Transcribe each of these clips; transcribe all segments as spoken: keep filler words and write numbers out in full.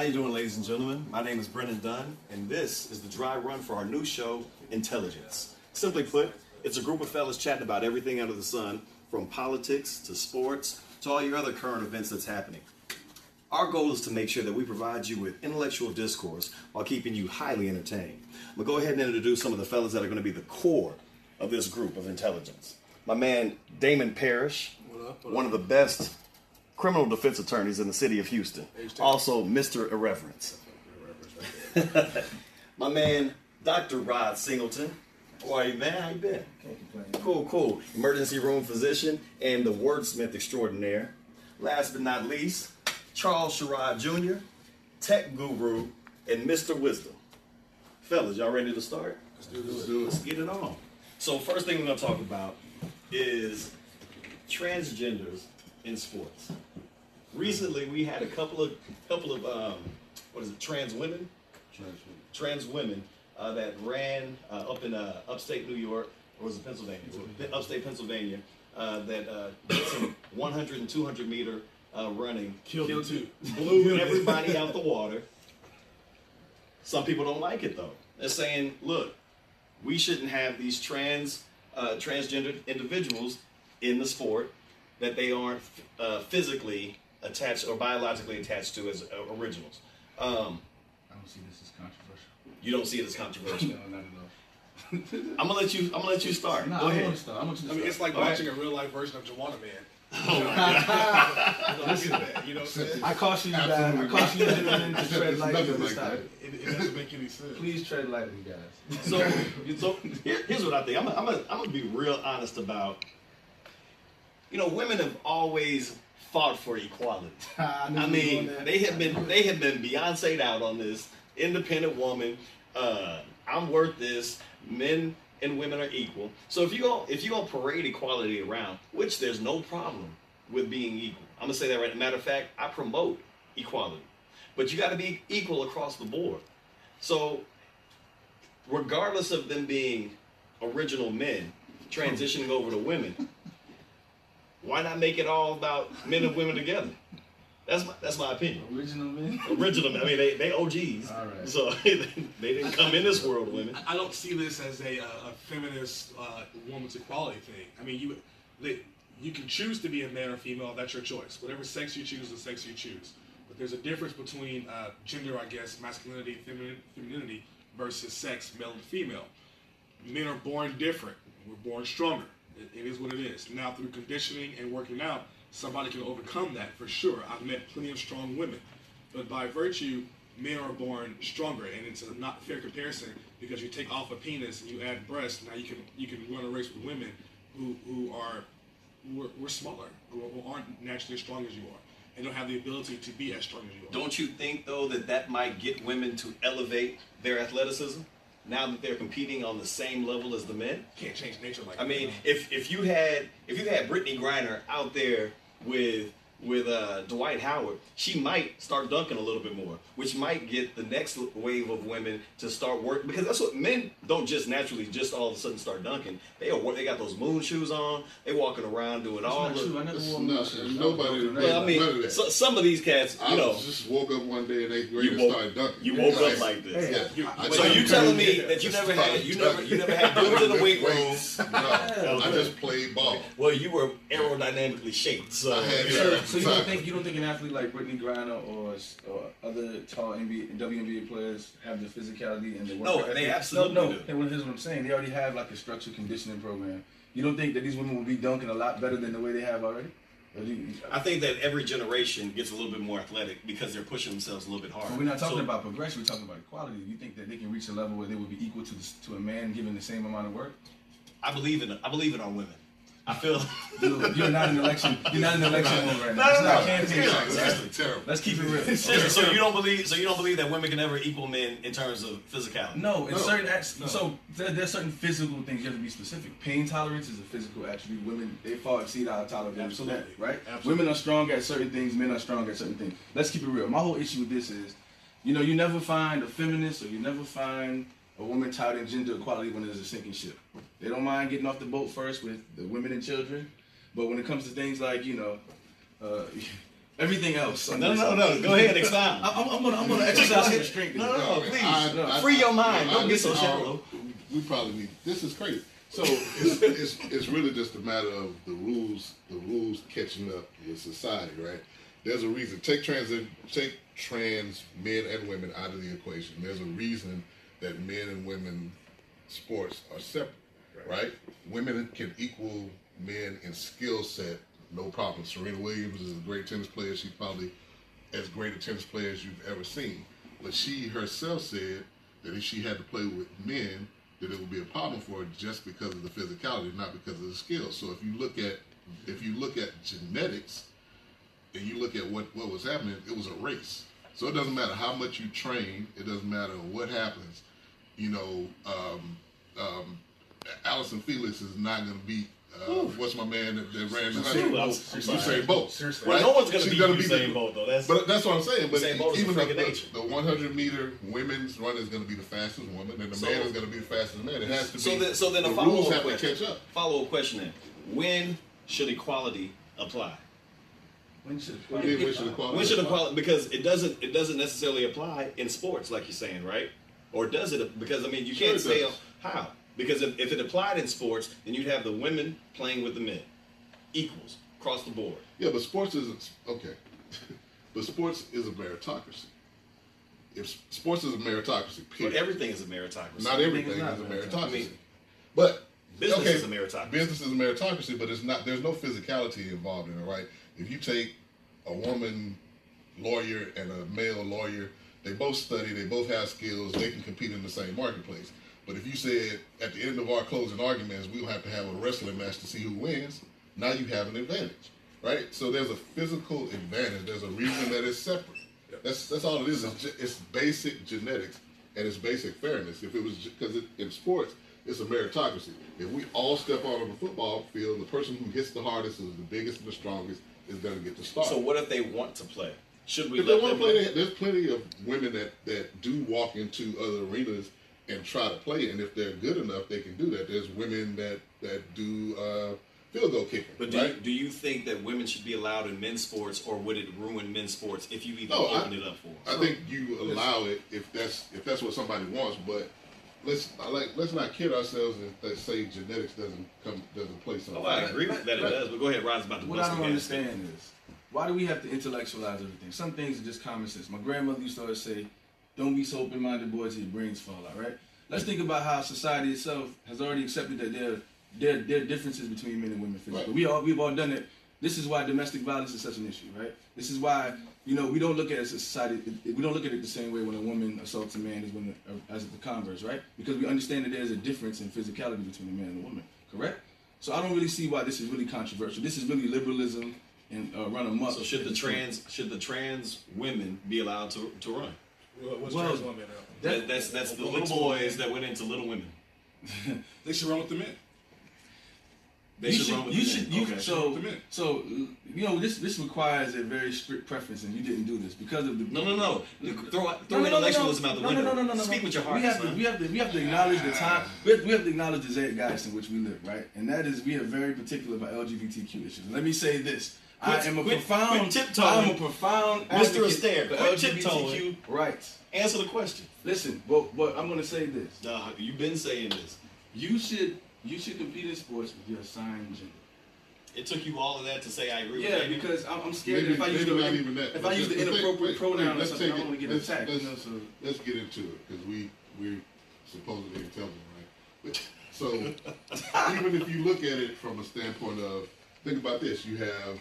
How you doing, ladies and gentlemen? My name is Brennan Dunn, and this is the dry run for our new show, Intelligence. Simply put, it's a group of fellas chatting about everything under the sun, from politics to sports to all your other current events that's happening. Our goal is to make sure that we provide you with intellectual discourse while keeping you highly entertained. I'm going to go ahead and introduce some of the fellas that are going to be the core of this group of Intelligence. My man, Damon Parrish, what up, what up? One of the best criminal defense attorneys in the city of Houston. Also, Mister Irreverence. My man, Doctor Rod Singleton. How are you, man? How you been? Cool, cool. Emergency room physician and the wordsmith extraordinaire. Last but not least, Charles Sherrod Junior, tech guru, and Mister Wisdom. Fellas, y'all ready to start? Let's do this. Let's do it. Let's get it on. So first thing we're going to talk about is transgenders in sports. Recently, we had a couple of couple of um, what is it? Trans women, trans, trans women uh, that ran uh, up in uh, upstate New York, or was it Pennsylvania? It was upstate Pennsylvania uh, that uh, did some one hundred and two hundred meter uh, running, killed, killed two, blew everybody out the water. Some people don't like it though. They're saying, look, we shouldn't have these trans uh, transgendered individuals in the sport that they aren't uh, physically attached or biologically attached to as originals. Um, I don't see this as controversial. You don't see it as controversial? No, not at all. I'm gonna let you. I'm gonna let you start. No, Go I ahead. Want to start. I want you to I mean, start. It's like All watching right. a real life version of Juwanna Man. Oh my God! Don't do that. You know what I'm saying? I caution you guys. I caution you gentlemen to tread lightly. Nothing like that. It, it doesn't make any sense. Please tread lightly, guys. So, so here, here's what I think. I'm gonna, I'm gonna, I'm gonna be real honest about. You know, women have always fought for equality. I, I mean, they have been they have been Beyonce'd out on this independent woman. Uh, I'm worth this. Men and women are equal. So if you all if you all parade equality around, which there's no problem with being equal. I'm gonna say that right. Matter of fact, I promote equality, but you got to be equal across the board. So regardless of them being original men transitioning over to women. Why not make it all about men and women together? That's my, that's my opinion. Original men? Original men. I mean, they, they O Gs. All right. So they didn't come in this world women. I don't see this as a, a feminist uh, woman's equality thing. I mean, you, you can choose to be a man or female. That's your choice. Whatever sex you choose, the sex you choose. But there's a difference between uh, gender, I guess, masculinity, feminine, femininity, versus sex, male and female. Men are born different. We're born stronger. It is what it is. Now, through conditioning and working out, somebody can overcome that for sure. I've met plenty of strong women. But by virtue, men are born stronger, and it's a not fair comparison because you take off a penis and you add breasts. Now you can you can run a race with women who, who are who are, who are smaller, who, who aren't naturally as strong as you are, and don't have the ability to be as strong as you are. Don't you think, though, that that might get women to elevate their athleticism? Now that they're competing on the same level as the men, can't change nature like that. I mean, if if you had if you had Brittney Griner out there with with uh, Dwight Howard, she might start dunking a little bit more, which might get the next wave of women to start work because that's what men don't just naturally just all of a sudden start dunking. They are they got those moon shoes on. They walking around doing that's all. Not the, true. I never wore moon shoes. Nobody. Well, I mean, so, some of these cats, you I know, just woke up one day and they grade and started dunking. You woke up like this. Yeah. Yeah. You, so you telling me yeah. that you never had you never you never had dudes in the weight room? No, I just played ball. Well, you were aerodynamically shaped, so. I had, yeah. So you don't think you don't think an athlete like Brittney Griner or, or other tall N B A, W N B A players have the physicality and the work? No, they absolutely no, no. do. No, here's what I'm saying. They already have like a structured conditioning program. You don't think that these women will be dunking a lot better than the way they have already? I think that every generation gets a little bit more athletic because they're pushing themselves a little bit harder. We're not talking so, about progression. We're talking about equality. You think that they can reach a level where they would be equal to the, to a man given the same amount of work? I believe in I believe in our women. I feel Dude, you're not an election. You're not an election woman right now. No, no, no. It's not campaign. Seriously, terrible. Let's keep it real. Seriously, so you don't believe? So you don't believe that women can ever equal men in terms of physicality? No, in no. certain acts, no. so there, there's certain physical things you have to be specific. Pain tolerance is a physical attribute. Women they far exceed our tolerance. Absolutely, absolutely. Right. Absolutely. Women are strong at certain things. Men are strong at certain things. Let's keep it real. My whole issue with this is, you know, you never find a feminist or you never find. A woman touting gender equality when there's a sinking ship. They don't mind getting off the boat first with the women and children, but when it comes to things like, you know, uh, Everything else. No, no, no, no. Go ahead, expound. I'm, I'm gonna, I'm gonna exercise restraint. No, no, no, no, please. I, no. I, Free your mind. No, Don't I, get so shallow. We probably need. This is crazy. So it's, it's it's really just a matter of the rules. The rules catching up with society, right? There's a reason. Take trans, take trans men and women out of the equation. There's a reason that men and women sports are separate, right? right? Women can equal men in skill set, no problem. Serena Williams is a great tennis player. She's probably as great a tennis player as you've ever seen. But she herself said that if she had to play with men, that it would be a problem for her just because of the physicality, not because of the skill. So if you look at if you look at genetics and you look at what, what was happening, it was a race. So it doesn't matter how much you train, it doesn't matter what happens. You know, um, um, Allison Felix is not going to beat uh, what's my man that, that ran the Usain Bolt. Seriously, right? No one's going to beat Usain Bolt though. That's, but that's what I'm saying. But it, even the, the, the one hundred meter women's runner is going to be the fastest woman, and the so, man is going to be the fastest man. It has to be. So then, so then the a follow up question. Follow up question then: when should equality apply? When should equality? When should equality? When should equality? Because it doesn't. It doesn't necessarily apply in sports, like you're saying, right? Or does it? Because I mean, you sure can't say how. Because if, if it applied in sports, then you'd have the women playing with the men, equals across the board. Yeah, but sports isn't okay. But sports is a meritocracy. If sports is a meritocracy, period. But everything is a meritocracy. Not everything, everything is, not is a meritocracy. meritocracy. I mean, but business okay, is a meritocracy. Business is a meritocracy, but it's not. There's no physicality involved in it, right? If you take a woman lawyer and a male lawyer, they both study, they both have skills, they can compete in the same marketplace. But if you said, at the end of our closing arguments, we'll have to have a wrestling match to see who wins, now you have an advantage, right? So there's a physical advantage. There's a reason that it's separate. That's that's all it is. It's, it's basic genetics and it's basic fairness. If it was because it, in sports, it's a meritocracy. If we all step out on the football field, the person who hits the hardest is the biggest and the strongest is going to get the start. So what if they want to play? Should we? If let they want to play, they, there's plenty of women that, that do walk into other arenas and try to play, and if they're good enough, they can do that. There's women that that do uh, field goal kicking. But do, right? you, do you think that women should be allowed in men's sports, or would it ruin men's sports if you even no, open I, it up for them? I think you allow it if that's if that's what somebody wants. But let's I like let's not kid ourselves and say genetics doesn't come doesn't play something. Oh, I agree with that it right. does. But go ahead, Rod's about to. What I don't understand is why do we have to intellectualize everything? Some things are just common sense. My grandmother used to always say, don't be so open-minded, boys, your brains fall out, right? Let's think about how society itself has already accepted that there are, there, there are differences between men and women. Right. But we all, we've all done it. This is why domestic violence is such an issue, right? This is why, you know, we don't look at it as a society, we don't look at it the same way when a woman assaults a man as, when, as the converse, right? Because we understand that there's a difference in physicality between a man and a woman, correct? So I don't really see why this is really controversial. This is really liberalism and uh, run amok. So should the trans, should the trans women be allowed to, to run? What's well, trans women? That, that's that's well, the little boys that went into Little Women. They should run with the men. They should, should run with you the should, men. You okay. So, the men. So, you know, this this requires a very strict preference, and you didn't do this because of the... No, no, no. The, throw throw no, no, intellectualism no, no, out the no, window. No, no, no, no, Speak no. with your heart, we have, to, we, have to, we have to acknowledge the time. We have, we have to acknowledge the zeitgeist in which we live, right? And that is, we are very particular about L G B T Q issues. Let me say this. Quit, I am a quit, profound, quit I'm a profound Mister Astaire, for L G B T Q rights. Answer the question. Listen, but, but I'm going to say this. Nah, you've been saying this. You should you should compete in sports with your assigned gender. It took you all of that to say I agree yeah, with you. Yeah, because I'm, I'm scared maybe, that if I use the, that, if I use the inappropriate pronoun or something, I don't want to get let's, attacked. Let's, you know, so. let's get into it, because we, we're supposedly intelligent, right? So even if you look at it from a standpoint of, think about this, you have...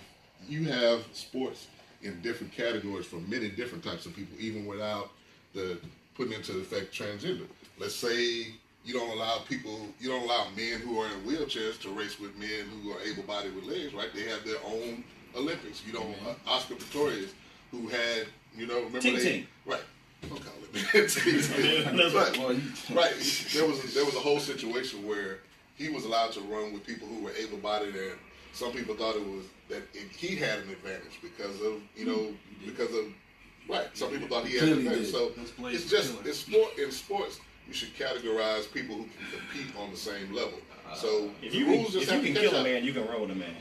You have sports in different categories for many different types of people, even without the putting into effect transgender. Let's say you don't allow people, you don't allow men who are in wheelchairs to race with men who are able-bodied with legs, right? They have their own Olympics. You don't uh, Oscar Pistorius, who had, you know, remember ting, they ting. right? Don't call it that. Right? There was there was a whole situation where he was allowed to run with people who were able-bodied and some people thought it was that it, he had an advantage because of you know because of right. Some people thought he had an advantage. So it's just it's sport in sports. You should categorize people who can compete on the same level. So if you, rules can, just if have you can kill a man, you can roll a man.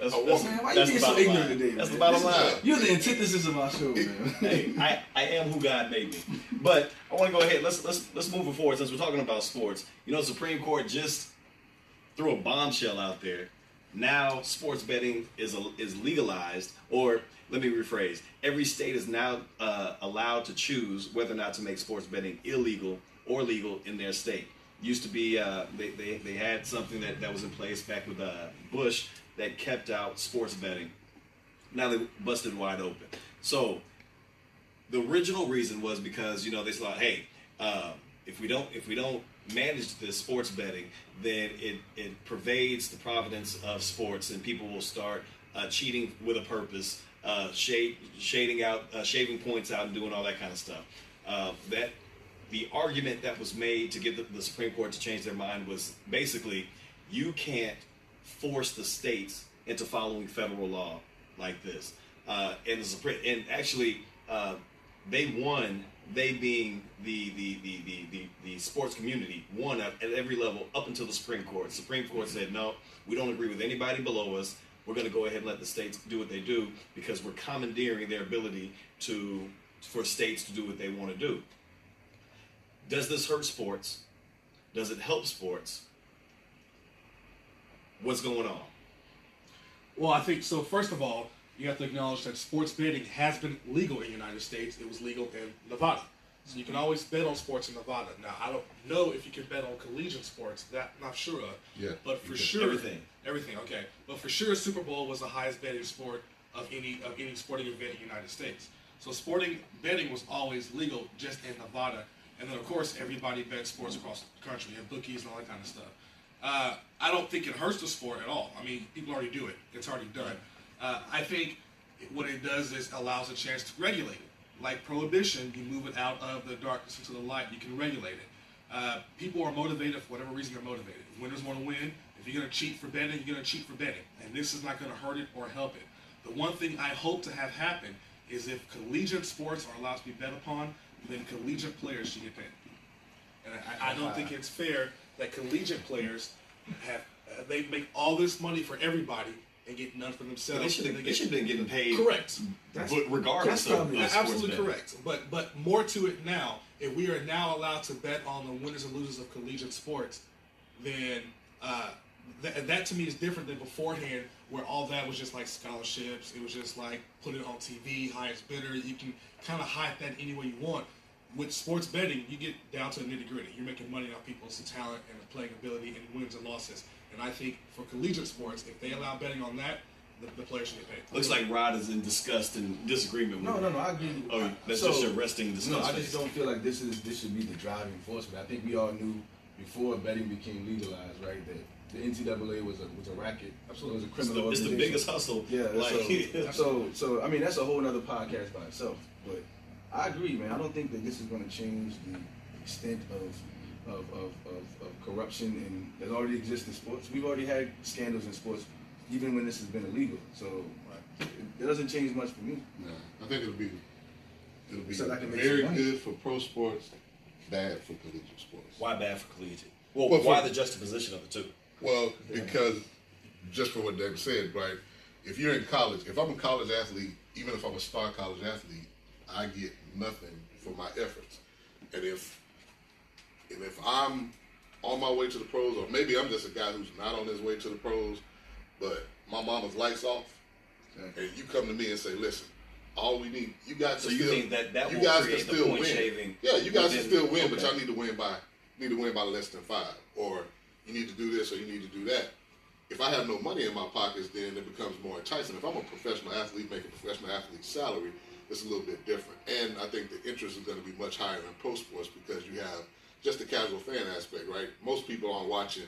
That's, oh, that's, man, why that's you being so ignorant line. today? That's man. the bottom line. You're the antithesis of our show, man. Hey, I, I am who God made me. But I want to go ahead. Let's let's let's move it forward since we're talking about sports. You know, the Supreme Court just threw a bombshell out there. Now sports betting is a, is legalized, or let me rephrase. Every state is now uh, allowed to choose whether or not to make sports betting illegal or legal in their state. Used to be uh, they, they they had something that that was in place back with uh, Bush that kept out sports betting. Now they busted wide open. So the original reason was because, you know, they thought, hey, uh, if we don't if we don't manage this sports betting, then it it pervades the providence of sports, and people will start uh, cheating with a purpose, uh, shade, shading out, uh, shaving points out, and doing all that kind of stuff. Uh, that the argument that was made to get the, the Supreme Court to change their mind was basically, you can't force the states into following federal law like this. Uh, and the Supreme, and actually, uh, they won. They being the the, the, the, the the sports community won at every level up until the Supreme Court. Supreme Court said, no, we don't agree with anybody below us. We're going to go ahead and let the states do what they do, because we're commandeering their ability to for states to do what they want to do. Does this hurt sports? Does it help sports? What's going on? Well, I think so. First of all, you have to acknowledge that sports betting has been legal in the United States. It was legal in Nevada. So you can always bet on sports in Nevada. Now, I don't know if you can bet on collegiate sports. That I'm not sure of. Yeah. But for sure, everything. Everything, okay. But for sure, Super Bowl was the highest betting sport of any of any sporting event in the United States. So sporting betting was always legal just in Nevada. And then, of course, everybody bets sports across the country. You have bookies and all that kind of stuff. Uh, I don't think it hurts the sport at all. I mean, people already do it. It's already done. Uh, I think what it does is allows a chance to regulate it. Like prohibition, you move it out of the darkness into the light, you can regulate it. Uh, people are motivated for whatever reason you're motivated. If winners want to win, if you're going to cheat for betting, you're going to cheat for betting. And this is not going to hurt it or help it. The one thing I hope to have happen is if collegiate sports are allowed to be bet upon, then collegiate players should get paid. And I, I don't think it's fair that collegiate players have, uh, they make all this money for everybody and get none for themselves. They should have they they been getting paid. Correct. That's, but regardless that's of that's absolutely correct. But, but more to it now, if we are now allowed to bet on the winners and losers of collegiate sports, then uh, th that to me is different than beforehand, where all that was just like scholarships. It was just like put it on T V, highest bidder. You can kind of hype that any way you want. With sports betting, you get down to the nitty-gritty. You're making money off people's talent and playing ability and wins and losses. And I think for collegiate sports, if they allow betting on that, the, the players should get paid. Looks like Rod is in disgust and disagreement with No, no, no, I agree. Oh, that's so, just a resting disgust. No, I just don't feel like this is this should be the driving force. But I think we all knew before betting became legalized, right, that the N C double A was a was a racket. Absolutely. It was a criminal it's the, organization. It's the biggest hustle. Yeah. Like, so, so, so, I mean, that's a whole other podcast by itself, but I agree, man. I don't think that this is going to change the extent of of, of, of of corruption and that already exists in sports. We've already had scandals in sports, even when this has been illegal. So right. it, it doesn't change much for me. No, I think it'll be it'll be so very good for pro sports, bad for collegiate sports. Why bad for collegiate? Well, well why for, the juxtaposition of the two? Well, because just for what David said, right? If you're in college, if I'm a college athlete, even if I'm a star college athlete, I get nothing for my efforts. And if and if I'm on my way to the pros, or maybe I'm just a guy who's not on his way to the pros, but my mama's lights off, and you come to me and say, listen, all we need, you guys so can you still, think that that you guys can still win. Shaving, yeah, you guys can still win, okay. But y'all need to win by need to win by less than five, or you need to do this or you need to do that. If I have no money in my pockets, then it becomes more enticing. If I'm a professional athlete, make a professional athlete's salary, it's a little bit different. And I think the interest is going to be much higher in pro sports because you have just the casual fan aspect, right? Most people aren't watching,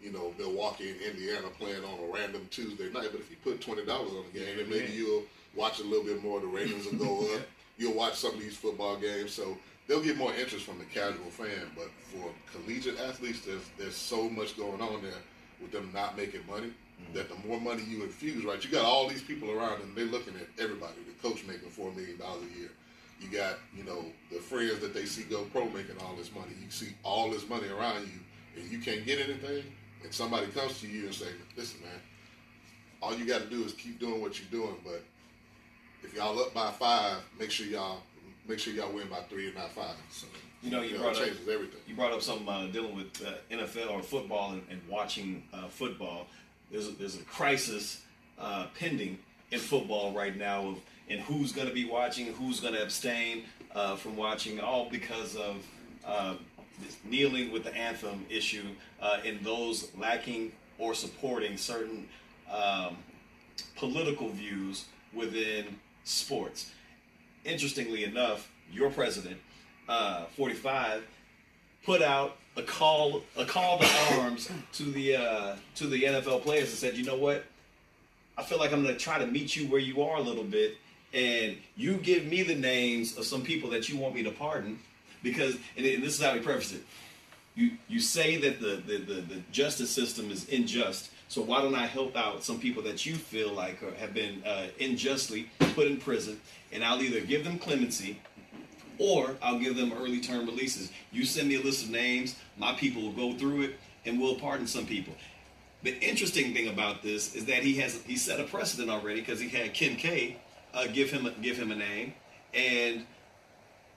you know, Milwaukee and Indiana playing on a random Tuesday night, but if you put twenty dollars on the game, then maybe you'll watch a little bit more. The ratings will go up. You'll watch some of these football games. So they'll get more interest from the casual fan. But for collegiate athletes, there's, there's so much going on there with them not making money. That the more money you infuse, right, you got all these people around and they're looking at everybody. The coach making four million dollars a year. You got, you know, the friends that they see go pro making all this money. You see all this money around you and you can't get anything. And somebody comes to you and say, listen, man, all you got to do is keep doing what you're doing. But if y'all up by five, make sure y'all make sure y'all win by three and not five. So, you know, you, you brought know, it changes up, everything. You brought up something about dealing with uh, N F L or football and, and watching uh, football. There's a, there's a crisis uh, pending in football right now of and who's going to be watching, who's going to abstain uh, from watching, all because of uh, this kneeling with the anthem issue uh, and those lacking or supporting certain um, political views within sports. Interestingly enough, your president, uh, forty-five, put out a call a call to arms to the uh, to the N F L players and said, you know what? I feel like I'm going to try to meet you where you are a little bit, and you give me the names of some people that you want me to pardon, because and this is how we preface it. You you say that the the, the the justice system is unjust, so why don't I help out some people that you feel like are, have been uh, unjustly put in prison, and I'll either give them clemency or I'll give them early term releases. You send me a list of names, my people will go through it, and we'll pardon some people. The interesting thing about this is that he has he set a precedent already, because he had Kim K. Uh, give him a, give him a name, and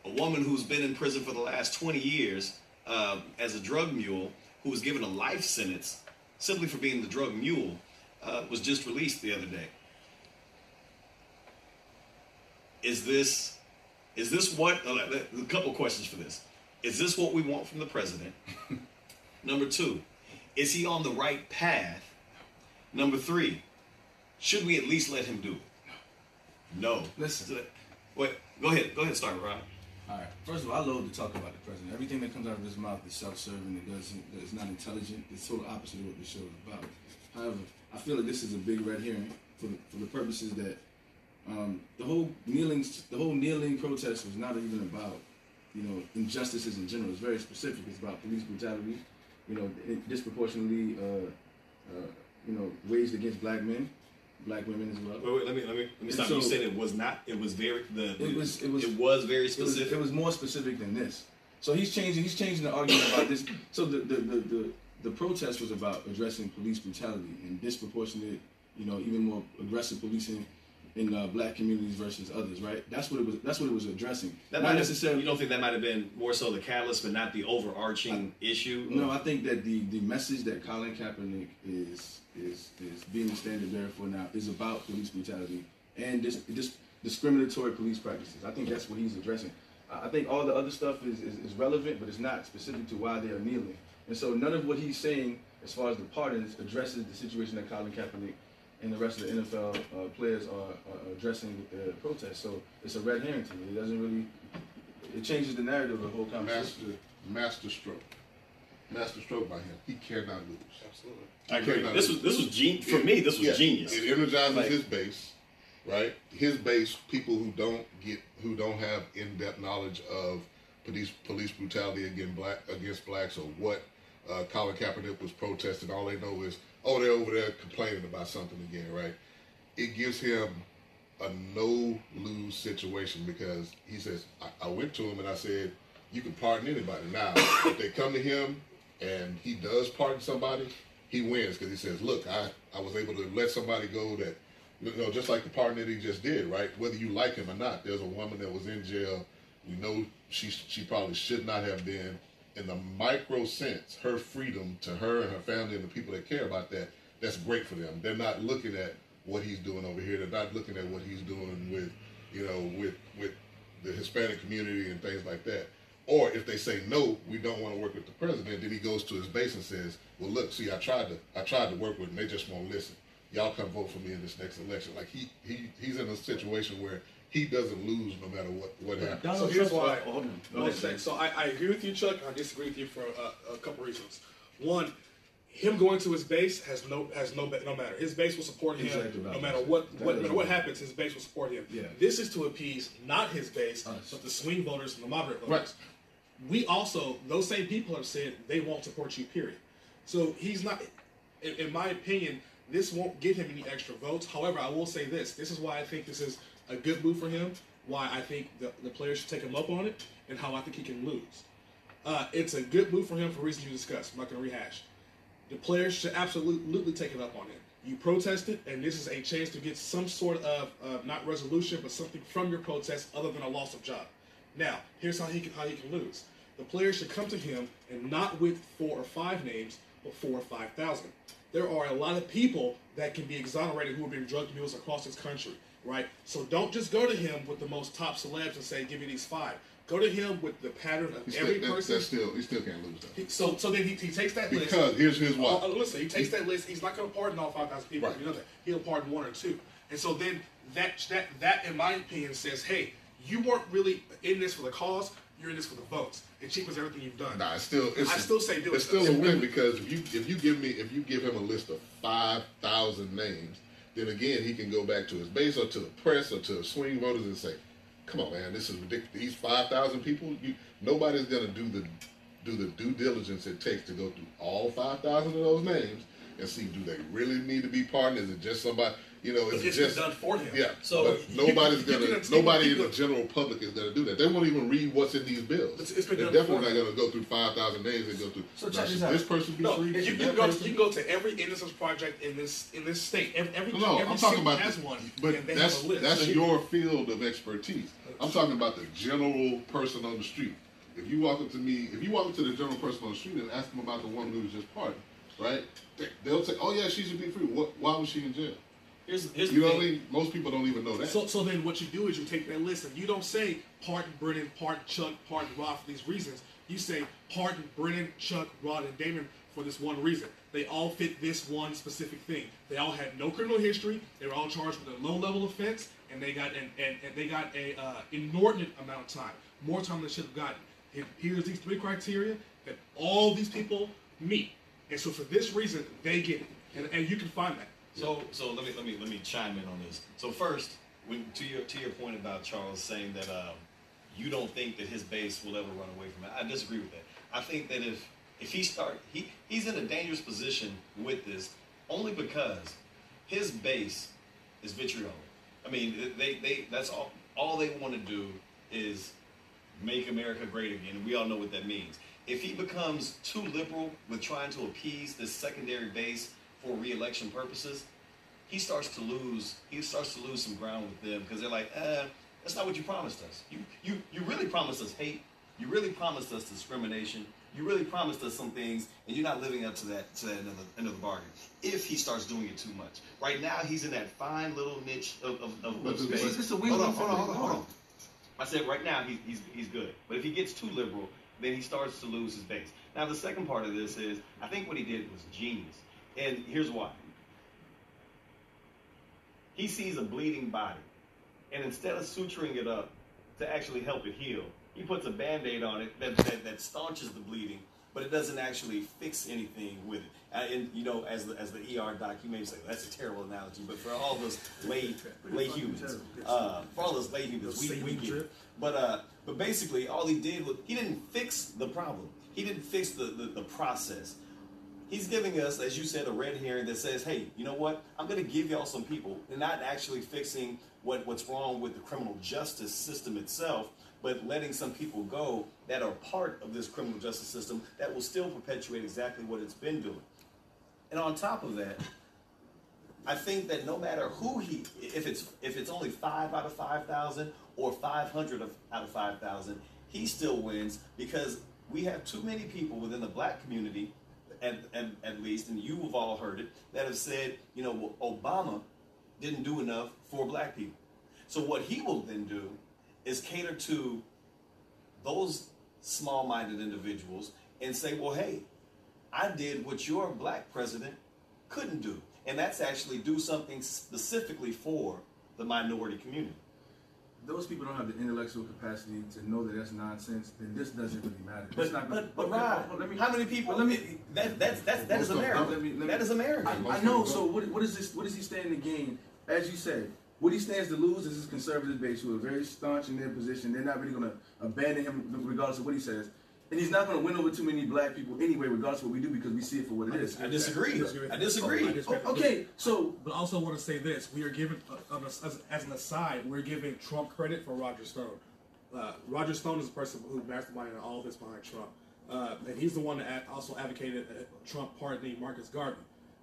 a woman who's been in prison for the last twenty years Uh, as a drug mule, who was given a life sentence simply for being the drug mule, uh, was just released the other day. Is this, is this what, a couple questions for this. Is this what we want from the president? Number two, is he on the right path? Number three, should we at least let him do it? No. Listen. Wait, go ahead, go ahead and start, Rod. All right. First of all, I love to talk about the president. Everything that comes out of his mouth is self-serving. It doesn't. It's not intelligent. It's total opposite of what the show is about. However, I feel that this is a big red herring for the, for the purposes that um, the whole kneeling, the whole kneeling protest was not even about, you know, injustices in general. It's very specific. It's about police brutality, you know, disproportionately, uh, uh, you know, waged against black men. Black women as well. Wait, wait, let me let me let me stop. So, you said it was not. It was very. The, the, it was. It was. It was very specific. It was, it was more specific than this. So he's changing. He's changing the argument about this. So the the, the the the protest was about addressing police brutality and disproportionate, you know, even more aggressive policing in uh, black communities versus others. Right. That's what it was. That's what it was addressing. That not necessarily. Have, you don't think that might have been more so the catalyst, but not the overarching I, issue? No, I think that the the message that Colin Kaepernick is. Is, is being the standard bearer for now is about police brutality and dis, dis, discriminatory police practices. I think that's what he's addressing. I think all the other stuff is, is, is relevant, but it's not specific to why they are kneeling. And so none of what he's saying, as far as the pardons, addresses the situation that Colin Kaepernick and the rest of the N F L uh, players are, are addressing with the protest. So it's a red herring to me. It doesn't really, it changes the narrative of the whole conversation. Master, master stroke. Master stroke by him. He cannot lose. Absolutely. I agree. This was, this was genius. For me, this was yeah. genius. It energizes like, his base, right? His base, people who don't get, who don't have in-depth knowledge of police police brutality against black against blacks or what uh, Colin Kaepernick was protesting. All they know is, oh, they're over there complaining about something again, right? It gives him a no-lose situation, because he says, I, I went to him and I said, you can pardon anybody. Now, if they come to him and he does pardon somebody, he wins, because he says, look, I, I was able to let somebody go that, you know, just like the pardon that he just did, right? Whether you like him or not, there's a woman that was in jail. You know, she, she probably should not have been. In the micro sense, her freedom to her and her family and the people that care about that, that's great for them. They're not looking at what he's doing over here. They're not looking at what he's doing with, you know, with, with the Hispanic community and things like that. Or if they say, no, we don't want to work with the president, then he goes to his base and says, well, look, see, I tried to I tried to work with him. They just won't listen. Y'all come vote for me in this next election. Like, he, he he's in a situation where he doesn't lose no matter what, what happens. Donald so here's Trump why. Why oh, okay. So I, I agree with you, Chuck, and I disagree with you for uh, a couple reasons. One, him going to his base has no has no no matter. His base will support him exactly right. no matter what what, no matter what happens. His base will support him. Yeah. This is to appease not his base, right. but the swing voters and the moderate voters. Right. We also, those same people have said they won't support you, period. So he's not, in, in my opinion, this won't get him any extra votes. However, I will say this. This is why I think this is a good move for him, why I think the, the players should take him up on it, and how I think he can lose. Uh, it's a good move for him for reasons you discussed. I'm not going to rehash. The players should absolutely take it up on him. You protested, and this is a chance to get some sort of, uh, not resolution, but something from your protest other than a loss of job. Now, here's how he can, how he can lose. The player should come to him, and not with four or five names, but four or five thousand. There are a lot of people that can be exonerated who have been drug mules across this country, right? So don't just go to him with the most top celebs and say, give me these five. Go to him with the pattern of still, every that, person. That's still, he still can't lose that. He, so so then he, he takes that because list. Because here's his why. Uh, listen, he takes that list. He's not going to pardon all five thousand people. Right. You know that. He'll pardon one or two. And so then that, that, that, in my opinion, says, hey, you weren't really in this for the cause. You're in this for the votes. It cheapens everything you've done. Nah, it's still. It's I still say do it. It's still a win because if you if you give me if you give him a list of five thousand names, then again he can go back to his base or to the press or to swing voters and say, "Come on, man, this is ridiculous. These five thousand people, you, nobody's gonna do the do the due diligence it takes to go through all five thousand of those names and see do they really need to be pardoned? Is it just somebody?" You know, it's, it's just done for him. Yeah. So but nobody's gonna, nobody in the general public is gonna do that. They won't even read what's in these bills. It's, it's been They're done definitely for not him. gonna go through five thousand names and go through. So now, check this out. This person be no, free. You can, go, you can go to every innocence project in this in this state. Every every, no, every I'm state talking about has the, one, but they that's have a list. That's so your field of expertise. I'm talking about the general person on the street. If you walk up to me, if you walk up to the general person on the street and ask them about the one who was just pardoned, right? They, they'll say, "Oh yeah, she should be free. What, why was she in jail?" Here's, here's you know what I mean? Most people don't even know that. So, so then what you do is you take that list and you don't say pardon Brennan, pardon Chuck, pardon Rod for these reasons. You say pardon Brennan, Chuck, Rod, and Damon for this one reason. They all fit this one specific thing. They all had no criminal history. They were all charged with a low-level offense, and they got an and, and they got a uh, inordinate amount of time, more time than they should have gotten. And here's these three criteria that all these people meet, and so for this reason they get it, and, and you can find that. So, so let me let me let me chime in on this. So first, when, to your to your point about Charles saying that um, you don't think that his base will ever run away from it, I disagree with that. I think that if if he start he he's in a dangerous position with this only because his base is vitriol. I mean, they they that's all all they want to do is make America great again, and we all know what that means. If he becomes too liberal with trying to appease this secondary base for re-election purposes, he starts to lose. He starts to lose some ground with them because they're like, eh, that's not what you promised us. You, you, you really promised us hate. You really promised us discrimination. You really promised us some things, and you're not living up to that to that end of the, end of the bargain. If he starts doing it too much, right now he's in that fine little niche of of, of, of space. It's just a weird hold, on, hold on, hold on, hold on. I said right now he's he's he's good, but if he gets too liberal, then he starts to lose his base. Now the second part of this is, I think what he did was genius. And here's why. He sees a bleeding body, and instead of suturing it up to actually help it heal, he puts a Band-Aid on it that, that, that staunches the bleeding, but it doesn't actually fix anything with it. Uh, and, you know, as the, as the E R doc, you may say, that's a terrible analogy, but for all those lay, lay humans, uh, for all those lay humans, we, we get it. But, uh, but basically, all he did was, he didn't fix the problem. He didn't fix the, the, the process. He's giving us, as you said, a red herring that says, hey, you know what? I'm going to give y'all some people. They're not actually fixing what, what's wrong with the criminal justice system itself, but letting some people go that are part of this criminal justice system that will still perpetuate exactly what it's been doing. And on top of that, I think that no matter who he, if it's, if it's only five out of five thousand or five hundred out of five thousand, he still wins because we have too many people within the black community At, at, at least, and you have all heard it, that have said, you know, well, Obama didn't do enough for black people. So what he will then do is cater to those small-minded individuals and say, well, hey, I did what your black president couldn't do. And that's actually do something specifically for the minority community. Those people don't have the intellectual capacity to know that that's nonsense. Then this doesn't really matter. But not but, but Rod, well, let me, how many people? Let me. That that's that's that is America. Let me, let me, that is America. I, I know. So what what is this? What does he stand to gain? As you said, what he stands to lose is his conservative base, who are very staunch in their position. They're not really going to abandon him regardless of what he says. And he's not going to win over too many black people anyway, regardless of what we do, because we see it for what it is. I disagree. I disagree. I disagree. Oh, I disagree. Oh, okay, so... But I also want to say this. We are giving, uh, as, as an aside, we're giving Trump credit for Roger Stone. Uh, Roger Stone is the person who masterminded all this behind Trump. Uh, and he's the one that also advocated uh, Trump pardoning Marcus Garvey.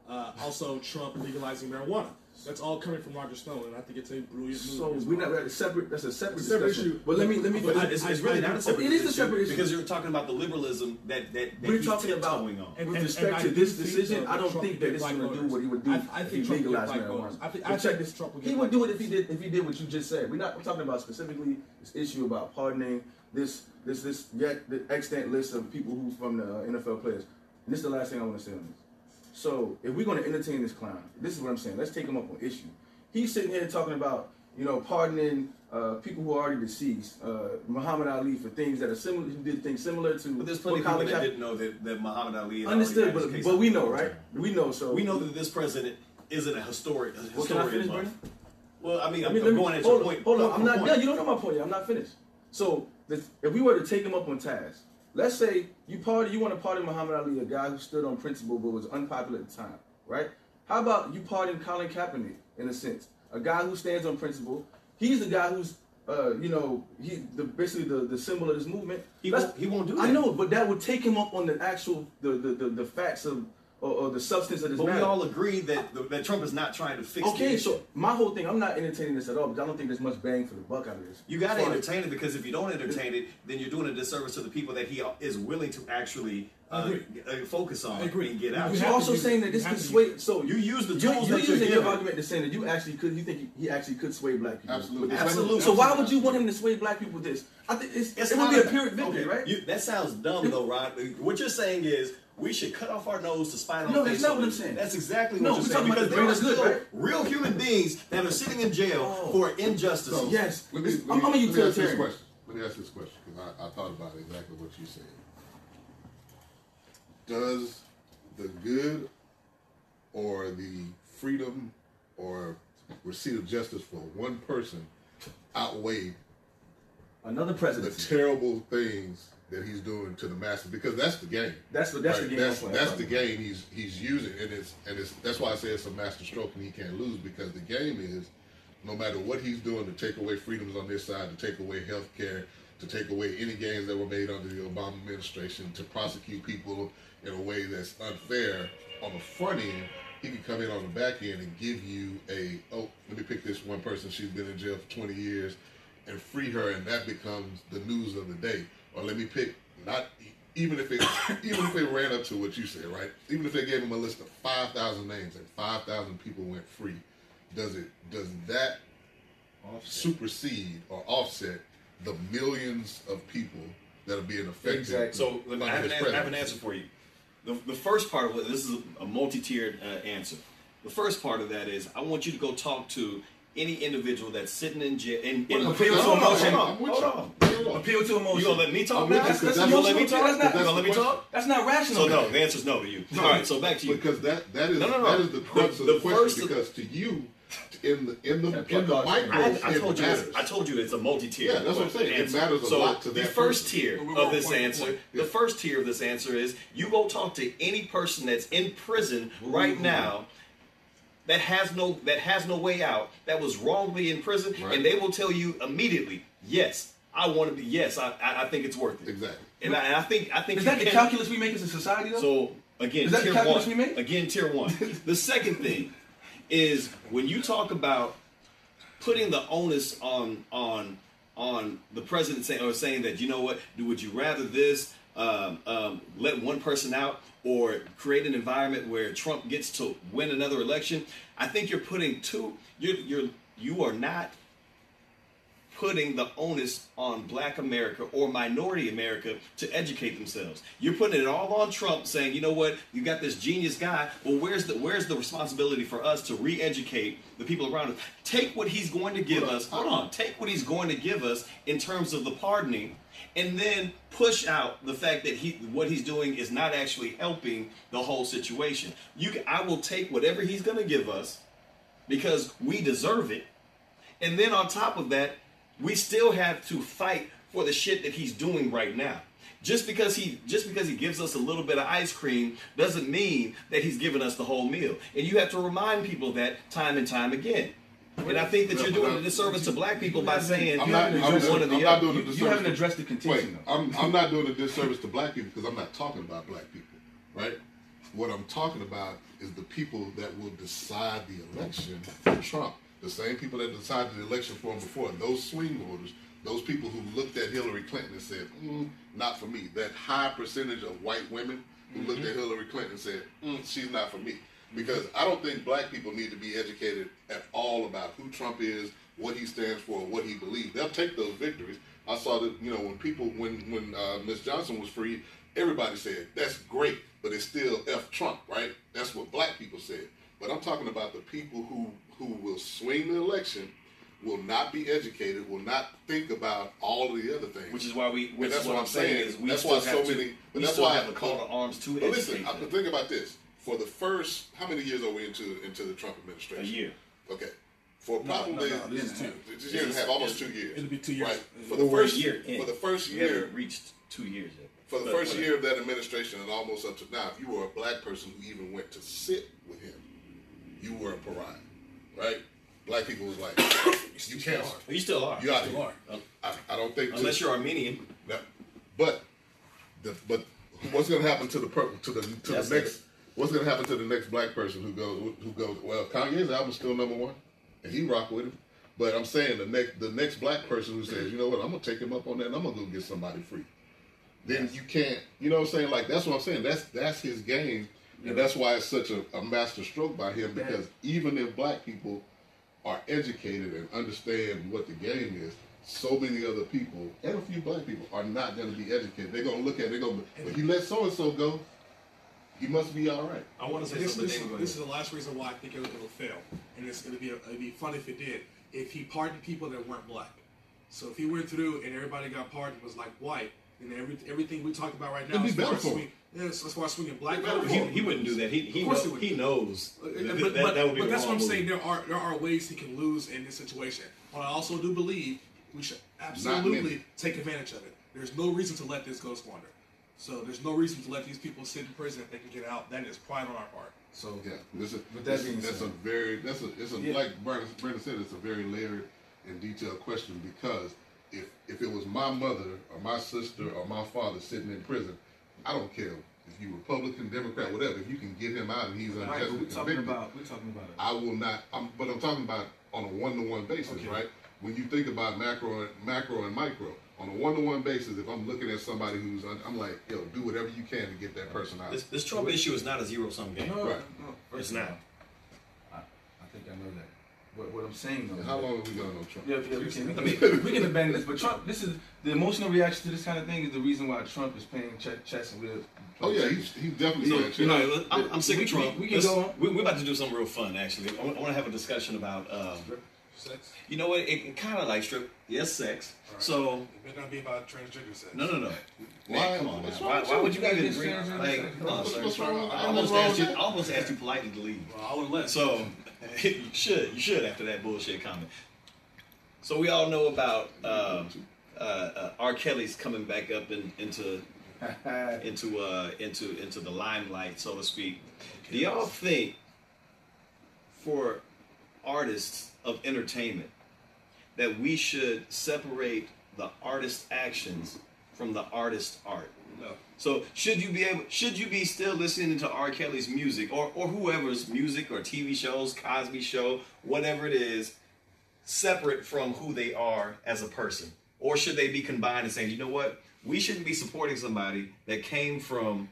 Uh, also, Trump legalizing marijuana. That's all coming from Roger Stone, and I think it's a brilliant move. So we're not at separate. That's a separate, separate issue. But let me let me. But it's, I, it's I, really I, not a separate. It is a separate issue because you're talking about the liberalism that that, that we're talking about. Going on. And, with and, respect and to this decision, I don't Trump think that it's going to do what he would do I, I if he legalized marijuana. I think, I think check this. Trump will get he would do it if he did if he did what you just said. We're not we're talking about specifically this issue about pardoning this this this yet the extant list of people who from the N F L players. And this is the last thing I want to say on this. So if we're going to entertain this clown, this is what I'm saying. Let's take him up on issue. He's sitting here talking about, you know, pardoning uh, people who are already deceased, uh, Muhammad Ali for things that are similar. He did things similar to. But there's plenty of people that didn't know that, that Muhammad Ali. Understood, but, but we know, right? We know. So we know that this president isn't a historic. A historic well, can I finish, Brennan? Well, I mean, I mean I'm me, going at your point. Hold on, I'm not done. You don't know my point yet. I'm not finished. So this, if we were to take him up on task. Let's say you pardon, you want to pardon Muhammad Ali, a guy who stood on principle but was unpopular at the time, right? How about you pardon Colin Kaepernick, in a sense? A guy who stands on principle. He's the guy who's, uh, you know, he the, basically the, the symbol of this movement. He won't, he won't do that. I know, but that would take him up on the actual, the, the, the, the facts of, or, or the substance of this but matter. But we all agree that, the, that Trump is not trying to fix okay, the issue. Okay, so my whole thing, I'm not entertaining this at all, because I don't think there's much bang for the buck out of this. You got to entertain it, because if you don't entertain it, then you're doing a disservice to the people that he is willing to actually uh, focus on and get out. You're you also saying that this could sway, so you use the tools you, that you're using your argument to say that you actually could, you think he, he actually could sway black people. Absolutely. Absolutely. So why would you want him to sway black people with this? I think it's, it's it would be a pyrrhic victory, okay, right? You, that sounds dumb though, Rod. What you're saying is, we should cut off our nose to spite on. No, that's not what I'm saying. That's exactly what I'm saying. No, we're talking about the good, right? Real human beings that are sitting in jail oh. for injustices. So, yes, let me, let me, I'm a utilitarian. Let, let me ask this question, because I, I thought about exactly what you said. Does the good or the freedom or receipt of justice for one person outweigh another president the terrible things that he's doing to the masses, because that's the game. That's the that's right? the game. That's, that's the game he's he's using, and it's and it's that's why I say it's a master stroke and he can't lose, because the game is, no matter what he's doing to take away freedoms on this side, to take away health care, to take away any gains that were made under the Obama administration, to prosecute people in a way that's unfair on the front end, he can come in on the back end and give you a oh let me pick this one person, she's been in jail for twenty years, and free her, and that becomes the news of the day. Or let me pick, not even if it even if it ran up to what you said, right? Even if they gave him a list of five thousand names and five thousand people went free, does it does that offset. supersede or offset the millions of people that are being affected? Exactly. So let me, I, have an, I have an answer for you. The, the first part of it, this is a multi-tiered uh, answer. The first part of that is I want you to go talk to any individual that's sitting in jail, in, in well, appeal to emotion. Hold on, hold on. Appeal to emotion. You gonna let me talk now? You gonna let me talk? You gonna let me talk? That's not rational. So no, the answer's no to you. No. All right, so back to you. Because that that is no, no, no. that is the crux of the, the question. Because to you, in the in the in the micros, I told you, I told you, it's a multi-tier. Yeah, that's what I'm saying. It matters a lot to that. So the first tier of this answer, the first tier of this answer is you go talk to any person that's in prison right now. That has no that has no way out, that was wrongly in prison, right. And they will tell you immediately, yes, I want to be, yes, I, I, I think it's worth it. Exactly. And I, and I think I think is that the calculus we make as a society though? So again, is that tier the calculus one, we make? Again, tier one. The second thing is when you talk about putting the onus on on on the president saying or saying that, you know what, would you rather this um, um, let one person out? Or create an environment where Trump gets to win another election. I think you're putting two. You're you're you are not putting the onus on Black America or minority America to educate themselves. You're putting it all on Trump, saying, you know what, you got this genius guy. Well, where's the where's the responsibility for us to re-educate the people around us? Take what he's going to give us. Hold on. Take what he's going to give us in terms of the pardoning. And then push out the fact that he, what he's doing is not actually helping the whole situation. You, I will take whatever he's going to give us because we deserve it. And then on top of that, we still have to fight for the shit that he's doing right now. Just because he just because he gives us a little bit of ice cream doesn't mean that he's giving us the whole meal. And you have to remind people that time and time again. And I think that you're doing a disservice to black people by saying I'm not, you haven't addressed one or the other. You, you haven't addressed the contention. Wait, I'm, I'm not doing a disservice to black people because I'm not talking about black people, right? What I'm talking about is the people that will decide the election for Trump. The same people that decided the election for him before, those swing voters, those people who looked at Hillary Clinton and said, mm, not for me. That high percentage of white women who mm-hmm. looked at Hillary Clinton and said, mm, she's not for me. Because I don't think black people need to be educated at all about who Trump is, what he stands for, what he believes. They'll take those victories. I saw that, you know, when people, when, when uh, Miz Johnson was free, everybody said, that's great, but it's still F Trump, right? That's what black people said. But I'm talking about the people who, who will swing the election, will not be educated, will not think about all of the other things. Which is why we, which that's is what, what I'm saying, is we that's still why have so to, many, we that's still why have a call to arms to educate. Listen, I, think about this. For the first, how many years are we into into the Trump administration? A year. Okay. For probably no, no, no, this is two. This year and a half, almost two years. It'll be two years. Right. For the first year, for the first year, we haven't reached two years yet. For the first year of that administration and almost up to now, if you were a black person who even went to sit with him, you were a pariah, right? Black people was like, you can't. You still are. You still are. I, I don't think unless you're Armenian. No, but the but what's going to happen to the to the to the next? What's going to happen to the next black person who goes who goes? Well, Kanye's album's still number one. And he rock with him. But I'm saying the next the next black person who says, you know what, I'm going to take him up on that and I'm going to go get somebody free. Then you can't, you know what I'm saying? Like, that's what I'm saying. That's that's his game. And that's why it's such a, a master stroke by him, because even if black people are educated and understand what the game is, so many other people, and a few black people, are not going to be educated. They're going to look at it, they're going to, but he let so-and-so go, he must be all right. I want to say this, something. This, this is the last reason why I think it'll, it'll fail, and it's going to be a, it'd be fun if it did. If he pardoned people that weren't black, so if he went through and everybody got pardoned was like white, and every, everything we talked about right now is far swinging. Yeah, so as far as swinging black people, he, he wouldn't do that. He he, of course he, would. He knows. But, that, but, that, that would be but that's what I'm movie. saying. There are there are ways he can lose in this situation. But I also do believe we should absolutely take advantage of it. There's no reason to let this go squander. So there's no reason to let these people sit in prison if they can get out. That is pride on our part. So yeah, this is, but that being that's said, a very that's a it's a yeah. like Brennan said, it's a very layered and detailed question, because if if it was my mother or my sister or my father sitting in prison, I don't care if you Republican, Democrat, whatever. If you can get him out and he's unjustly right, convicted, talking about, we're talking about it. I will not. I'm, but I'm talking about on a one-to-one basis, okay. right? When you think about macro, macro and micro. On a one-to-one basis, if I'm looking at somebody who's, I'm like, yo, do whatever you can to get that person out. This, this Trump issue is not a zero-sum game. No, right. no, it's not. I, I think I know that. What, what I'm saying, though. How long are we going on Trump? Yeah, yeah, we can, we can, we can abandon this. But Trump, this is, the emotional reaction to this kind of thing is the reason why Trump is playing ch- chess with. Oh, yeah, he's, he's definitely playing chess. You know, I'm, I'm sick we, of Trump. We, we can go on. We, we're about to do something real fun, actually. I want to have a discussion about... Um, sex? You know what? It kind of like strip. Yes, sex. Right. So it better not be about transgender sex. No, no, no. Man, why? Come on. Why, why would you guys agree? Like, on, what's, what's wrong? I almost asked you. I almost asked you politely to leave. Well, I would let. So you should. You should after that bullshit comment. So we all know about uh, uh, uh, R. Kelly's coming back up in, into into uh, into into the limelight, so to speak. Okay. Do y'all think for artists of entertainment that we should separate the artist's actions from the artist's art? No. So should you be able should you be still listening to R. Kelly's music or, or whoever's music or T V shows, Cosby Show, whatever it is, separate from who they are as a person? Or should they be combined and saying, you know what, we shouldn't be supporting somebody that came from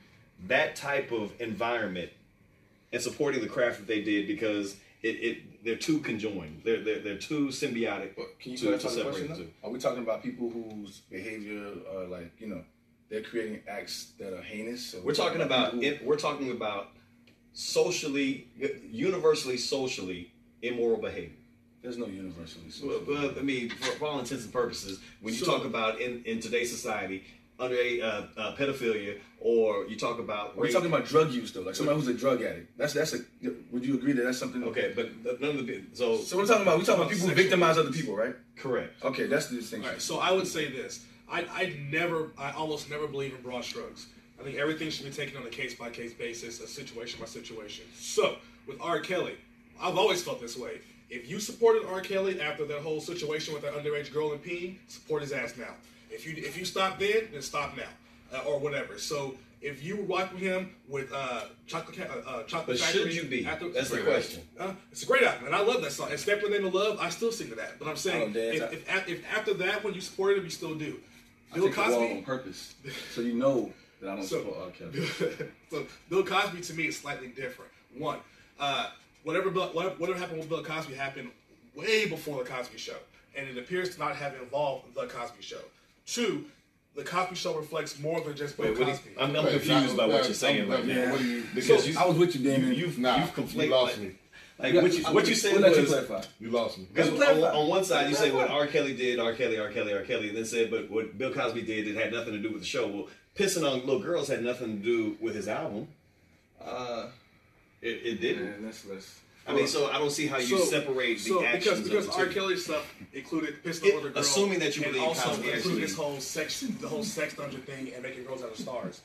that type of environment and supporting the craft that they did, because It, it they're too conjoined. They're they're, they're too symbiotic. But can you to, to separate them? Are we talking about people whose behavior are like, you know, they're creating acts that are heinous? We're, we're talking, talking about, about it, we're talking about socially, universally socially immoral behavior. There's no universally social. Well, but, I mean, for, for all intents and purposes, when you so, talk about in, in today's society. Under a uh, uh, pedophilia, or you talk about we're talking about drug use though, like somebody who's a drug addict. That's that's a. Would you agree that that's something? Okay, but none of the so. So we're talking about we're talking about people who victimize other people, right? Correct. Okay, that's the distinction. All right, so I would say this: I I never, I almost never believe in broad strokes. I think everything should be taken on a case by case basis, a situation by situation. So with R. Kelly, I've always felt this way. If you supported R. Kelly after that whole situation with that underage girl and peeing, support his ass now. If you if you stop then, then stop now. uh, or whatever. So if you were watching him with uh, Chocolate uh, uh, Chocolate Factory, but should you be? After, That's the question. Uh, it's a great album, and I love that song. And Stepping Into Love, I still sing to that. But I'm saying, if, if, if after that one you supported him, you still do. Bill I take Cosby the wall on purpose, so you know that I don't so, support R. Kelly. So Bill Cosby to me is slightly different. One, uh, whatever, Bill, whatever whatever happened with Bill Cosby happened way before the Cosby Show, and it appears to not have involved the Cosby Show. Two, the Cosby Show reflects more than just Bill Wait, Cosby. You, I'm, I'm Wait, confused not, by what you're saying right now. What you, because so, you, I was with you, Damon. You, you've nah, you've conflated. You lost me. Like yeah, what you, what you said was you, you lost me. Because on, on one side you say what R. Kelly did, R. Kelly, R. Kelly, R. Kelly, and then said, but what Bill Cosby did, it had nothing to do with the show. Well, pissing on little girls had nothing to do with his album. Uh, it, it didn't. Man, that's less. I mean, so I don't see how you so, separate the so actions because, because of the R. Kelly's stuff included pissing on little girls, assuming that you believe and also Cosby included this whole sex, the whole sex dungeon thing, and making girls out of stars.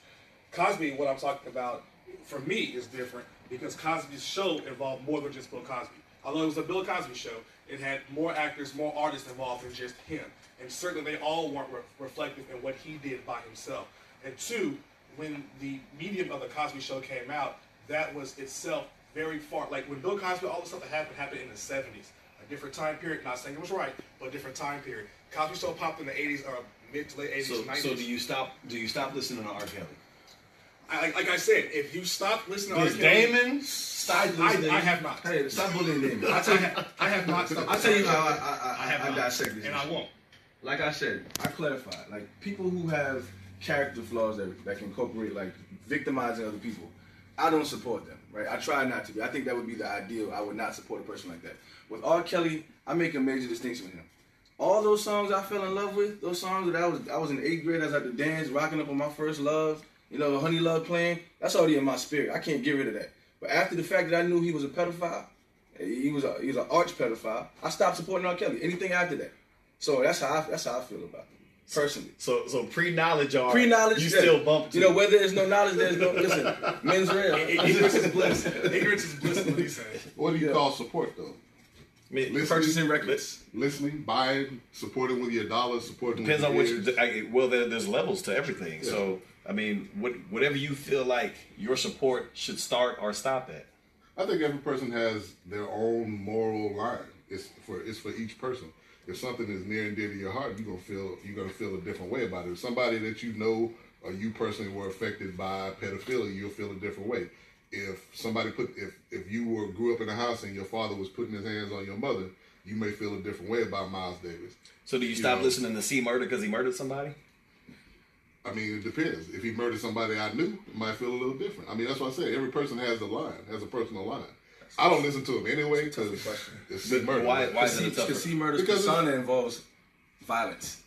Cosby, what I'm talking about, for me, is different. Because Cosby's show involved more than just Bill Cosby. Although it was a Bill Cosby show, it had more actors, more artists involved than just him. And certainly they all weren't re reflective in what he did by himself. And two, when the medium of the Cosby Show came out, that was itself very far. Like when Bill Cosby, all the stuff that happened, happened in the seventies. A different time period, not saying it was right, but a different time period. Cosby Show popped in the eighties, or mid to late eighties, so, nineties. So do you stop, do you stop listening to R. Kelly? I, like I said, if you stop listening to R. Kelly, Damon, stop listening. I, I have not. Hey, stop bullying Damon. I, I, I have not stopped. I'll tell you how I, I, I, I have I not. Dissect this. And issue. I won't. Like I said, I clarified. Like, people who have character flaws that, that can incorporate, like, victimizing other people, I don't support them, right? I try not to be. I think that would be the ideal. I would not support a person like that. With R. Kelly, I make a major distinction with him. All those songs I fell in love with, those songs that I was, I was in eighth grade, I was at the dance, rocking up on my first love, you know, Honey Love playing, that's already in my spirit. I can't get rid of that. But after the fact that I knew he was a pedophile, he was a, he was an arch pedophile, I stopped supporting R. Kelly. Anything after that. So that's how I, that's how I feel about him, personally. So so pre-knowledge are, pre-knowledge, you yeah. still bump to. You know, where there's no knowledge, there's no, listen, men's rare. Ignorance is bliss. Ignorance is bliss, what he said. What do you yeah. call support, though? I mean, listening, purchasing records, listening, buying, supporting with your dollars, supporting depends with your on which. I, well, there, there's levels to everything. Yeah. So, I mean, what, whatever you feel like your support should start or stop at. I think every person has their own moral line. It's for it's for each person. If something is near and dear to your heart, you gonna feel you're gonna feel a different way about it. If somebody that you know or you personally were affected by pedophilia, you'll feel a different way. If somebody put, if, if you were, grew up in a house and your father was putting his hands on your mother, you may feel a different way about Miles Davis. So do you, you stop know? listening to C. Murder because he murdered somebody? I mean, it depends. If he murdered somebody I knew, it might feel a little different. I mean, that's what I said. Every person has a line, has a personal line. I don't listen to him anyway because it's C. Murder. Why, why is it tougher? Because C. Murder's persona involves violence.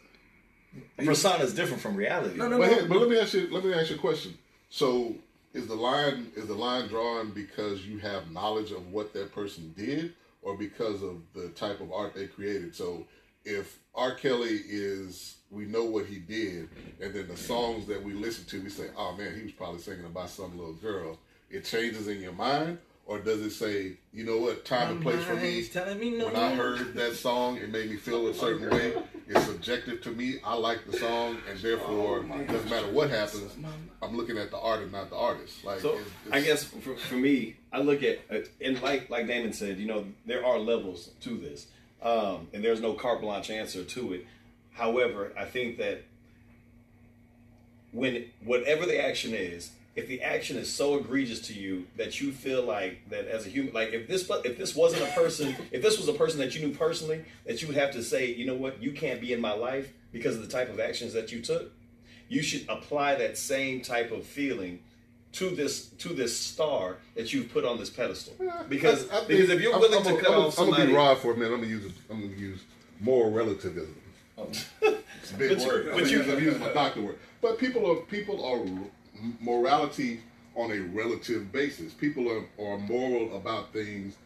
Persona is different from reality. No, no, but, no, hey, no. But let me ask you, let me ask you a question. So, Is the line is the line drawn because you have knowledge of what that person did, or because of the type of art they created? So, if R. Kelly is, we know what he did, and then the songs that we listen to, we say, "Oh man, he was probably singing about some little girl." It changes in your mind, or does it say, "You know what, time and place for me"? me no. When I heard that song, it made me feel a certain way. It's subjective to me. I like the song, and therefore, oh, it doesn't matter what happens. I'm looking at the art and not the artist. Like, so, it's, it's, I guess for, for me, I look at, and like like Damon said, you know, there are levels to this, um, and there's no carte blanche answer to it. However, I think that when whatever the action is, if the action is so egregious to you that you feel like that as a human, like if this if this wasn't a person, if this was a person that you knew personally, that you would have to say, you know what, you can't be in my life because of the type of actions that you took, you should apply that same type of feeling to this to this star that you've put on this pedestal. Because I, I think, because if you're willing I'm, I'm to come on somebody, I'm gonna be Rod for a minute. I'm gonna use I'm gonna use moral relativism. Oh. It's a big but word. You, but you, I'm using my doctor word. But people are people are. morality on a relative basis. People are, are moral about things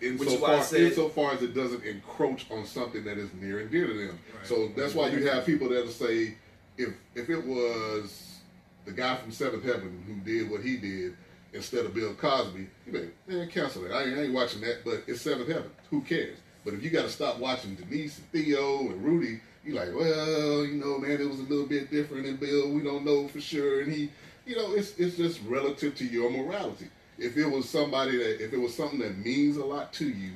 insofar, insofar as it doesn't encroach on something that is near and dear to them. Right. So that's why you have people that'll say, if if it was the guy from Seventh Heaven who did what he did instead of Bill Cosby, you better, man, cancel that. I ain't, I ain't watching that, but it's Seventh Heaven. Who cares? But if you got to stop watching Denise and Theo and Rudy He like, well, you know, man, it was a little bit different in Bill. We don't know for sure. And he, you know, it's it's just relative to your morality. If it was somebody that, if it was something that means a lot to you,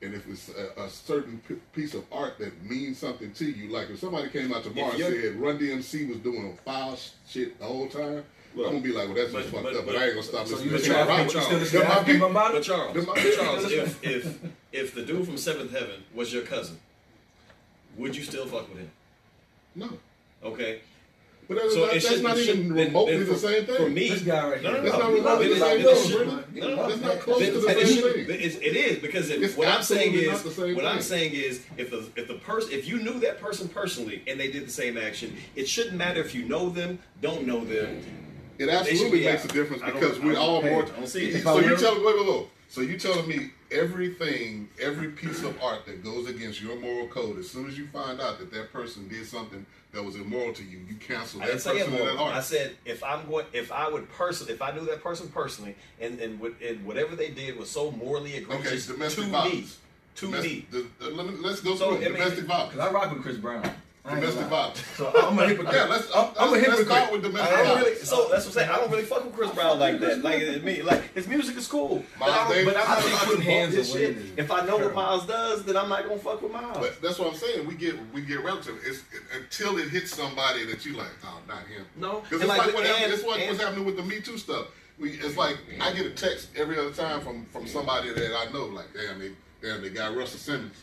and if it's a, a certain p piece of art that means something to you, like if somebody came out tomorrow and said Run D M C was doing foul shit the whole time, look, I'm gonna be like, well, that's but, just fucked but, up. But, but I ain't gonna stop so listening. Charles, Charles, Charles, still Charles, my my but Charles, Charles, if if if the dude from Seventh Heaven was your cousin, would you still fuck with him? No. Okay. But that's, so not, that's not even remotely then, then the same thing. For me, this guy right here. No, no, that's no, not remotely the same thing. No, no, that's not close then, to the same should, thing. It, it is because if, it's what I'm saying is what thing. I'm saying is if the if the person if you knew that person personally and they did the same action, it shouldn't matter if you know them, don't know them. It absolutely makes out. a difference because we're all more. See so you tell me, wait, wait, wait. So you telling me everything, every piece of art that goes against your moral code, as soon as you find out that that person did something that was immoral to you, you cancel that person and that art. I said if I'm going, if I would person, if I knew that person personally, and and, and whatever they did was so morally egregious okay, domestic to violence. me, to me. The, the, let me. Let's go so, through I mean, domestic violence. Because I rock with Chris Brown. Domestic violence. So I'm a hypocrite. Yeah, let's, I'm, I'm let's, a hypocrite. Let's start with domestic violence. Really, so that's what I'm saying. I don't really fuck with Chris Brown like that. Like it, me, like his music is cool, Miles but, Davis, but I'm not really putting hands this shit. If I know what Miles does, then I'm not gonna fuck with Miles. But that's what I'm saying. We get we get relative. It's it, until it hits somebody that you like, oh, not him. No, because it's like, like what and, happened, it's what, and, what's happening with the Me Too stuff. We it's like I get a text every other time from from somebody that I know. Like damn, they damn they got Russell Simmons.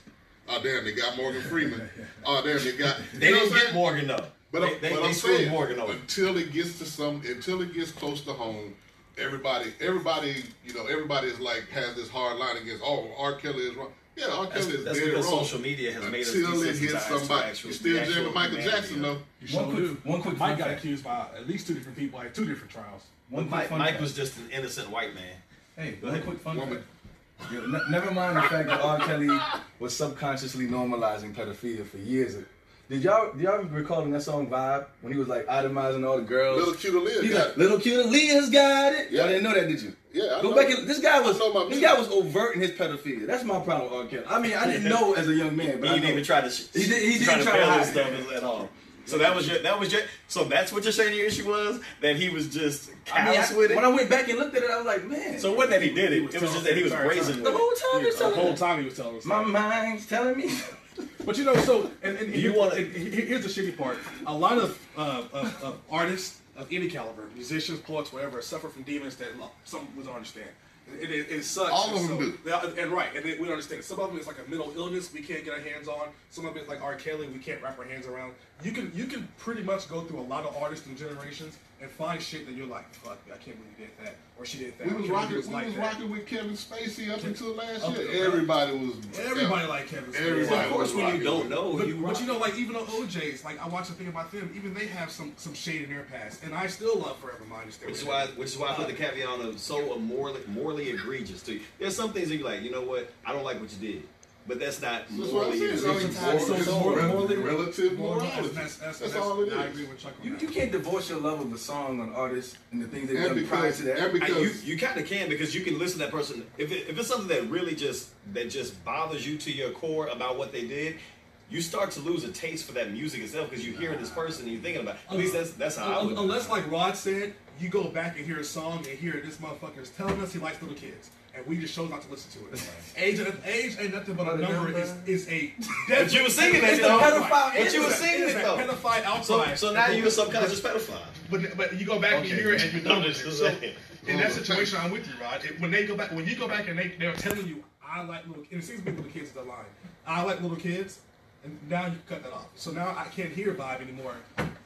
Oh damn, they got Morgan Freeman. Oh damn, they got. They you know didn't get Morgan though. But, they, they, but they I'm saying Morgan over. until it gets to some, until it gets close to home, everybody, everybody, you know, everybody is like has this hard line against. Oh, R. Kelly is wrong. Yeah, R. Kelly is dead wrong. Social media has made us desensitized to actual, you still jamming Michael Jackson though. One quick, one quick. Mike got accused by at least two different people, like two different trials. One Mike, Mike was just an innocent white man. Hey, go ahead. Quick fun fact. Yo, ne never mind the fact that R. Kelly was subconsciously normalizing pedophilia for years. Did y'all y'all recall in that song Vibe when he was like itemizing all the girls? Little cute Aaliyah got it. Little cute Aaliyah's got it. Y'all didn't know that, did you? Yeah, I Go know. back and, this guy was this guy was overt in his pedophilia. That's my problem with R. Kelly. I mean, I didn't know as a young man, but he didn't even try to. He didn't he didn't try to hide his stuff at all. So that was your, that was your, so that's what your shady issue was? That he was just callous I mean, I, with it? When I went back and looked at it, I was like, man. So it wasn't that he did it, he was it was just that he was brazen. The whole time he was telling me. The whole time he was telling us. My mind's telling me. But you know, so, and, and, you here, wanna, and here's the shitty part. A lot of, uh, of, of artists of any caliber, musicians, poets, whatever, suffer from demons that some of us don't understand. It, it, it sucks. All of them so, do. They, and right, and it, we don't understand. Some of them it's like a mental illness we can't get our hands on. Some of it like R. Kelly we can't wrap our hands around. You can you can pretty much go through a lot of artists and generations and find shit that you're like, fuck, I can't believe you did that or she did that. We was rocking, was we like was that. rocking with Kevin Spacey up Kevin, until last up year. Everybody was everybody yeah. liked Kevin Spacey. Everybody of course, when you don't know, but you, but you know, like even on O Js, like I watch a thing about them, even they have some some shade in their past, and I still love Forever Minus. Which is why, which is why uh, I put the caveat on of so morally morally egregious to you. There's some things that you like, you know what? I don't like what you did. But that's not morally relative morality. That's, that's, that's all it is. I agree with Chuck. You, you can't divorce your love of a song, an artist, and the things they've done prior to that. I, you you kind of can because you can listen to that person. If, it, if it's something that really just that just bothers you to your core about what they did, you start to lose a taste for that music itself because you hear this person and you're thinking about it. At least that's that's how I would. Unless, like Rod said, you go back and hear a song and hear this motherfucker's telling us he likes little kids. And we just chose not to listen to it. Age, age ain't nothing but a number. Is is a. But you were singing it though. But you were singing it though. Pedophile outside. So, so now you're some kind of just pedophile. But but you go back okay. and hear it and you know this. So in that situation, I'm with you, Rod. It, when they go back, when you go back and they they're telling you, I like little. And it seems to be little kids is the line. I like little kids, and now you cut that off. So now I can't hear Vibe anymore.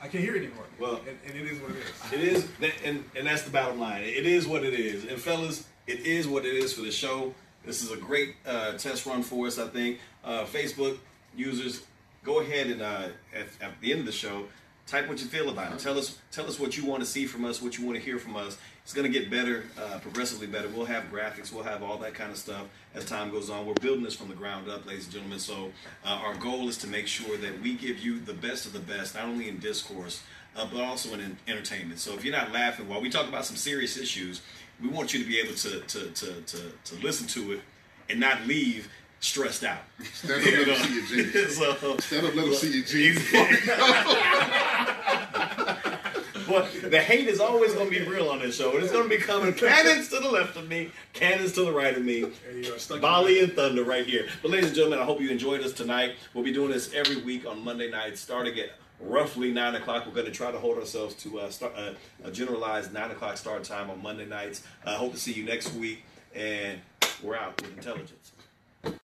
I can't hear it anymore. Well, and, and it is what it is. It is, that, and and that's the bottom line. It is what it is. And fellas. It is what it is for the show. This is a great uh, test run for us, I think. Uh, Facebook users, go ahead and uh, at, at the end of the show, type what you feel about it. Tell us, tell us what you want to see from us, what you want to hear from us. It's going to get better, uh, progressively better. We'll have graphics. We'll have all that kind of stuff as time goes on. We're building this from the ground up, ladies and gentlemen. So uh, our goal is to make sure that we give you the best of the best, not only in discourse, uh, but also in, in entertainment. So if you're not laughing while we talk about some serious issues, we want you to be able to, to, to, to, to listen to it and not leave stressed out. Stand up, let them see your genius. So, Stand up, let them see your genius. But the hate is always going to be real on this show. It's going to be coming cannons to the left of me, cannons to the right of me, volley and thunder right here. But ladies and gentlemen, I hope you enjoyed us tonight. We'll be doing this every week on Monday nights, starting at roughly nine o'clock. We're going to try to hold ourselves to uh, start, uh, a generalized nine o'clock start time on Monday nights. I uh, hope to see you next week, and we're out with Intelligence.